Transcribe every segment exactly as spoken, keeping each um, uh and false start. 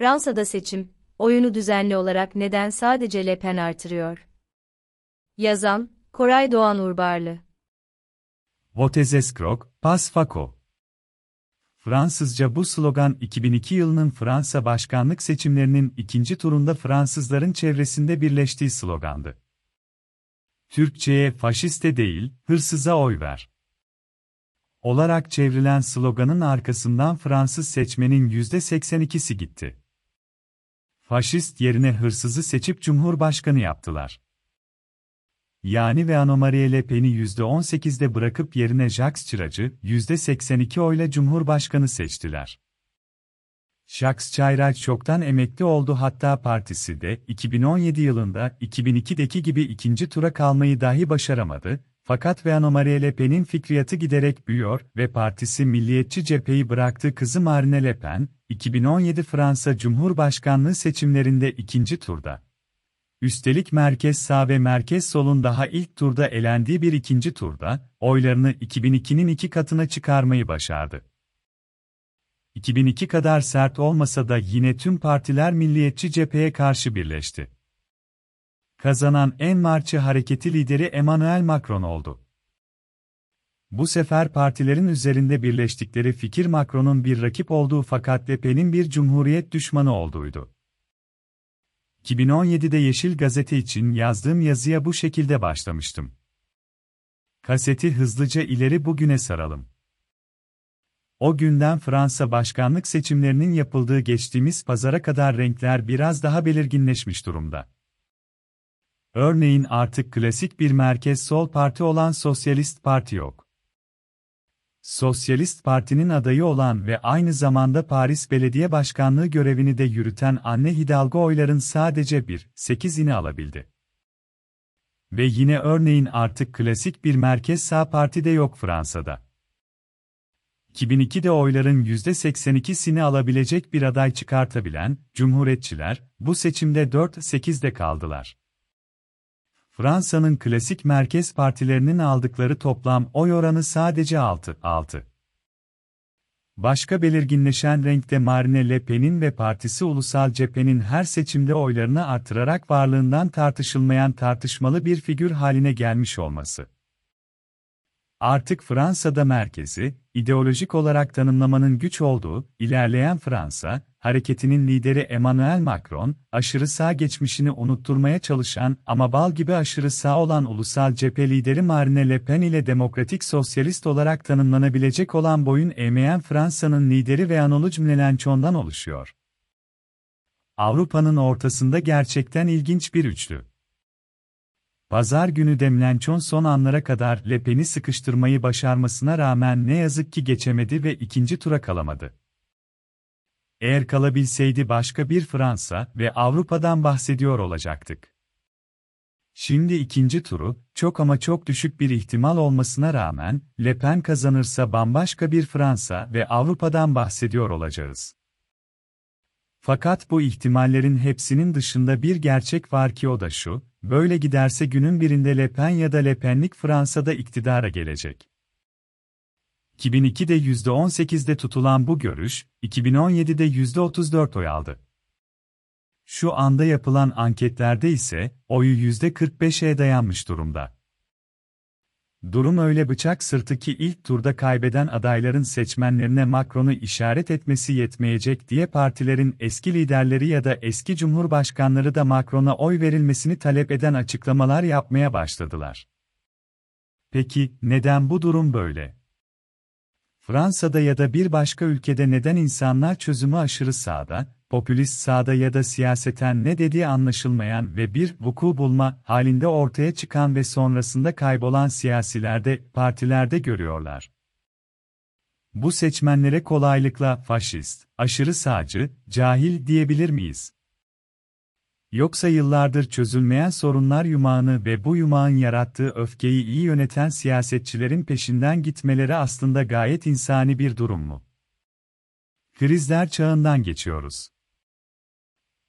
Fransa'da seçim oyunu düzenli olarak neden sadece Le Pen artırıyor? Yazan Koray Doğan Urbarlı. Votezeskrok, pas fako. Fransızca bu slogan iki bin iki yılının Fransa başkanlık seçimlerinin ikinci turunda Fransızların çevresinde birleştiği slogandı. Türkçe'ye faşiste değil, hırsıza oy ver olarak çevrilen sloganın arkasından Fransız seçmenin yüzde seksen ikisi gitti. Faşist yerine hırsızı seçip Cumhurbaşkanı yaptılar. Yani ve Anne-Marie Le Pen'i yüzde on sekizde bırakıp yerine Jacques Chirac'ı yüzde seksen iki oyla Cumhurbaşkanı seçtiler. Jacques Chirac çoktan emekli oldu, hatta partisi de iki bin on yedi yılında iki bin ikideki gibi ikinci tura kalmayı dahi başaramadı, fakat ve Anne-Marie Le Pen'in fikriyatı giderek büyüyor ve partisi milliyetçi cepheyi bıraktığı kızı Marine Le Pen, iki bin on yedi Fransa Cumhurbaşkanlığı seçimlerinde ikinci turda, üstelik merkez sağ ve merkez solun daha ilk turda elendiği bir ikinci turda, oylarını iki bin ikinin iki katına çıkarmayı başardı. iki bin iki kadar sert olmasa da yine tüm partiler milliyetçi cepheye karşı birleşti. Kazanan En Marşı hareketi lideri Emmanuel Macron oldu. Bu sefer partilerin üzerinde birleştikleri fikir Macron'un bir rakip olduğu fakat Le Pen'in bir cumhuriyet düşmanı olduğuydu. iki bin on yedide Yeşil Gazete için yazdığım yazıya bu şekilde başlamıştım. Kaseti hızlıca ileri bugüne saralım. O günden Fransa başkanlık seçimlerinin yapıldığı geçtiğimiz pazara kadar renkler biraz daha belirginleşmiş durumda. Örneğin artık klasik bir merkez sol parti olan Sosyalist Parti yok. Sosyalist Parti'nin adayı olan ve aynı zamanda Paris Belediye Başkanlığı görevini de yürüten Anne Hidalgo oyların sadece yüzde sekizini alabildi. Ve yine örneğin artık klasik bir merkez sağ parti de yok Fransa'da. iki bin ikide oyların yüzde seksen ikisini alabilecek bir aday çıkartabilen Cumhuriyetçiler, bu seçimde yüzde sekizde kaldılar. Fransa'nın klasik merkez partilerinin aldıkları toplam oy oranı sadece yüzde altı. Başka belirginleşen renkte Marine Le Pen'in ve partisi ulusal cephenin her seçimde oylarını artırarak varlığından tartışılmayan tartışmalı bir figür haline gelmiş olması. Artık Fransa'da merkezi, ideolojik olarak tanımlamanın güç olduğu, ilerleyen Fransa, hareketinin lideri Emmanuel Macron, aşırı sağ geçmişini unutturmaya çalışan ama bal gibi aşırı sağ olan ulusal cephe lideri Marine Le Pen ile demokratik sosyalist olarak tanımlanabilecek olan boyun eğmeyen Fransa'nın lideri ve Jean-Luc Mélenchon'dan oluşuyor. Avrupa'nın ortasında gerçekten ilginç bir üçlü. Pazar günü de Mélenchon son anlara kadar Le Pen'i sıkıştırmayı başarmasına rağmen ne yazık ki geçemedi ve ikinci tura kalamadı. Eğer kalabilseydi başka bir Fransa ve Avrupa'dan bahsediyor olacaktık. Şimdi ikinci turu, çok ama çok düşük bir ihtimal olmasına rağmen, Le Pen kazanırsa bambaşka bir Fransa ve Avrupa'dan bahsediyor olacağız. Fakat bu ihtimallerin hepsinin dışında bir gerçek var ki o da şu, böyle giderse günün birinde Le Pen ya da Le Pen'lik Fransa'da iktidara gelecek. iki bin ikide yüzde on sekizde tutulan bu görüş, iki bin on yedide yüzde otuz dört oy aldı. Şu anda yapılan anketlerde ise, oyu yüzde kırk beşe dayanmış durumda. Durum öyle bıçak sırtı ki ilk turda kaybeden adayların seçmenlerine Macron'u işaret etmesi yetmeyecek diye partilerin eski liderleri ya da eski cumhurbaşkanları da Macron'a oy verilmesini talep eden açıklamalar yapmaya başladılar. Peki, neden bu durum böyle? Fransa'da ya da bir başka ülkede neden insanlar çözümü aşırı sağda, popülist sağda ya da siyaseten ne dediği anlaşılmayan ve bir vuku bulma halinde ortaya çıkan ve sonrasında kaybolan siyasilerde, partilerde görüyorlar? Bu seçmenlere kolaylıkla faşist, aşırı sağcı, cahil diyebilir miyiz? Yoksa yıllardır çözülmeyen sorunlar yumağını ve bu yumağın yarattığı öfkeyi iyi yöneten siyasetçilerin peşinden gitmeleri aslında gayet insani bir durum mu? Krizler çağından geçiyoruz.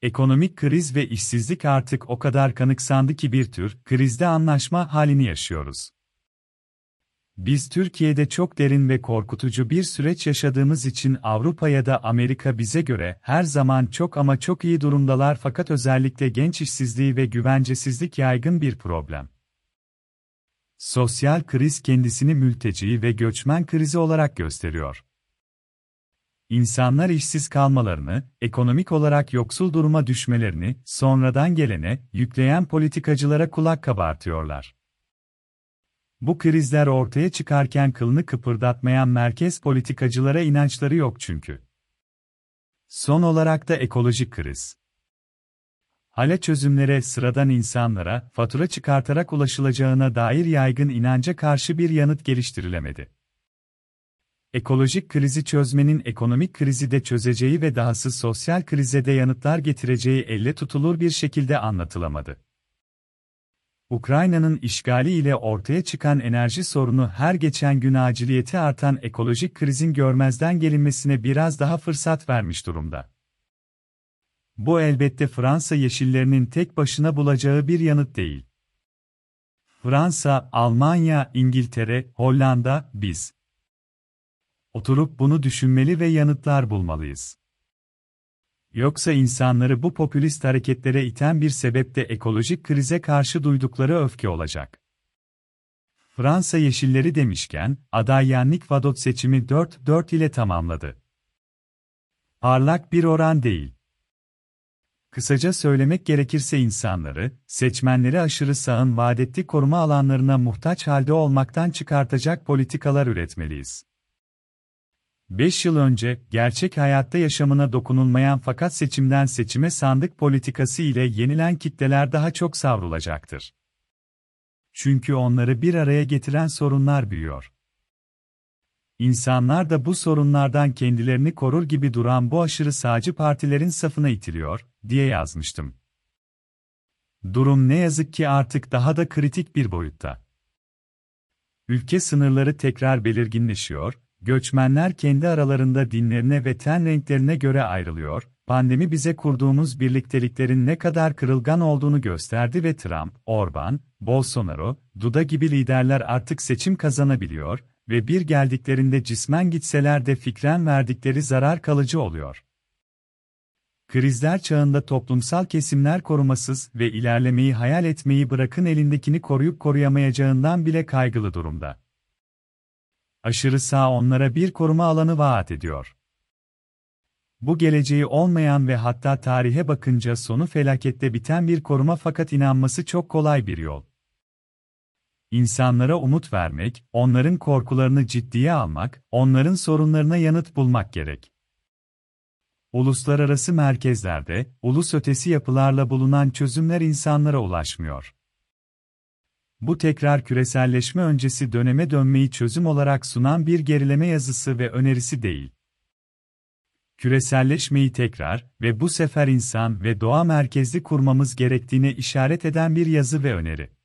Ekonomik kriz ve işsizlik artık o kadar kanıksandı ki bir tür krizde anlaşma halini yaşıyoruz. Biz Türkiye'de çok derin ve korkutucu bir süreç yaşadığımız için Avrupa ya da Amerika bize göre her zaman çok ama çok iyi durumdalar, fakat özellikle genç işsizliği ve güvencesizlik yaygın bir problem. Sosyal kriz kendisini mülteci ve göçmen krizi olarak gösteriyor. İnsanlar işsiz kalmalarını, ekonomik olarak yoksul duruma düşmelerini sonradan gelene yükleyen politikacılara kulak kabartıyorlar. Bu krizler ortaya çıkarken kılını kıpırdatmayan merkez politikacılara inançları yok çünkü. Son olarak da ekolojik kriz. Hala çözümlere sıradan insanlara fatura çıkartarak ulaşılacağına dair yaygın inanca karşı bir yanıt geliştirilemedi. Ekolojik krizi çözmenin ekonomik krizi de çözeceği ve dahası sosyal krize de yanıtlar getireceği elle tutulur bir şekilde anlatılamadı. Ukrayna'nın işgali ile ortaya çıkan enerji sorunu her geçen gün aciliyeti artan ekolojik krizin görmezden gelinmesine biraz daha fırsat vermiş durumda. Bu elbette Fransa yeşillerinin tek başına bulacağı bir yanıt değil. Fransa, Almanya, İngiltere, Hollanda, biz. Oturup bunu düşünmeli ve yanıtlar bulmalıyız. Yoksa insanları bu popülist hareketlere iten bir sebep de ekolojik krize karşı duydukları öfke olacak. Fransa yeşilleri demişken, aday Yannick Jadot seçimi dört dört ile tamamladı. Parlak bir oran değil. Kısaca söylemek gerekirse insanları, seçmenleri aşırı sağın vaat ettiği koruma alanlarına muhtaç halde olmaktan çıkartacak politikalar üretmeliyiz. beş yıl önce, gerçek hayatta yaşamına dokunulmayan fakat seçimden seçime sandık politikası ile yenilen kitleler daha çok savrulacaktır. Çünkü onları bir araya getiren sorunlar büyüyor. İnsanlar da bu sorunlardan kendilerini korur gibi duran bu aşırı sağcı partilerin safına itiliyor, diye yazmıştım. Durum ne yazık ki artık daha da kritik bir boyutta. Ülke sınırları tekrar belirginleşiyor, göçmenler kendi aralarında dinlerine ve ten renklerine göre ayrılıyor, pandemi bize kurduğumuz birlikteliklerin ne kadar kırılgan olduğunu gösterdi ve Trump, Orbán, Bolsonaro, Duda gibi liderler artık seçim kazanabiliyor ve bir geldiklerinde cismen gitseler de fikren verdikleri zarar kalıcı oluyor. Krizler çağında toplumsal kesimler korumasız ve ilerlemeyi hayal etmeyi bırakın elindekini koruyup koruyamayacağından bile kaygılı durumda. Aşırı sağ onlara bir koruma alanı vaat ediyor. Bu geleceği olmayan ve hatta tarihe bakınca sonu felakette biten bir koruma, fakat inanması çok kolay bir yol. İnsanlara umut vermek, onların korkularını ciddiye almak, onların sorunlarına yanıt bulmak gerek. Uluslararası merkezlerde, ulus ötesi yapılarla bulunan çözümler insanlara ulaşmıyor. Bu tekrar küreselleşme öncesi döneme dönmeyi çözüm olarak sunan bir gerileme yazısı ve önerisi değil. Küreselleşmeyi tekrar ve bu sefer insan ve doğa merkezli kurmamız gerektiğine işaret eden bir yazı ve öneri.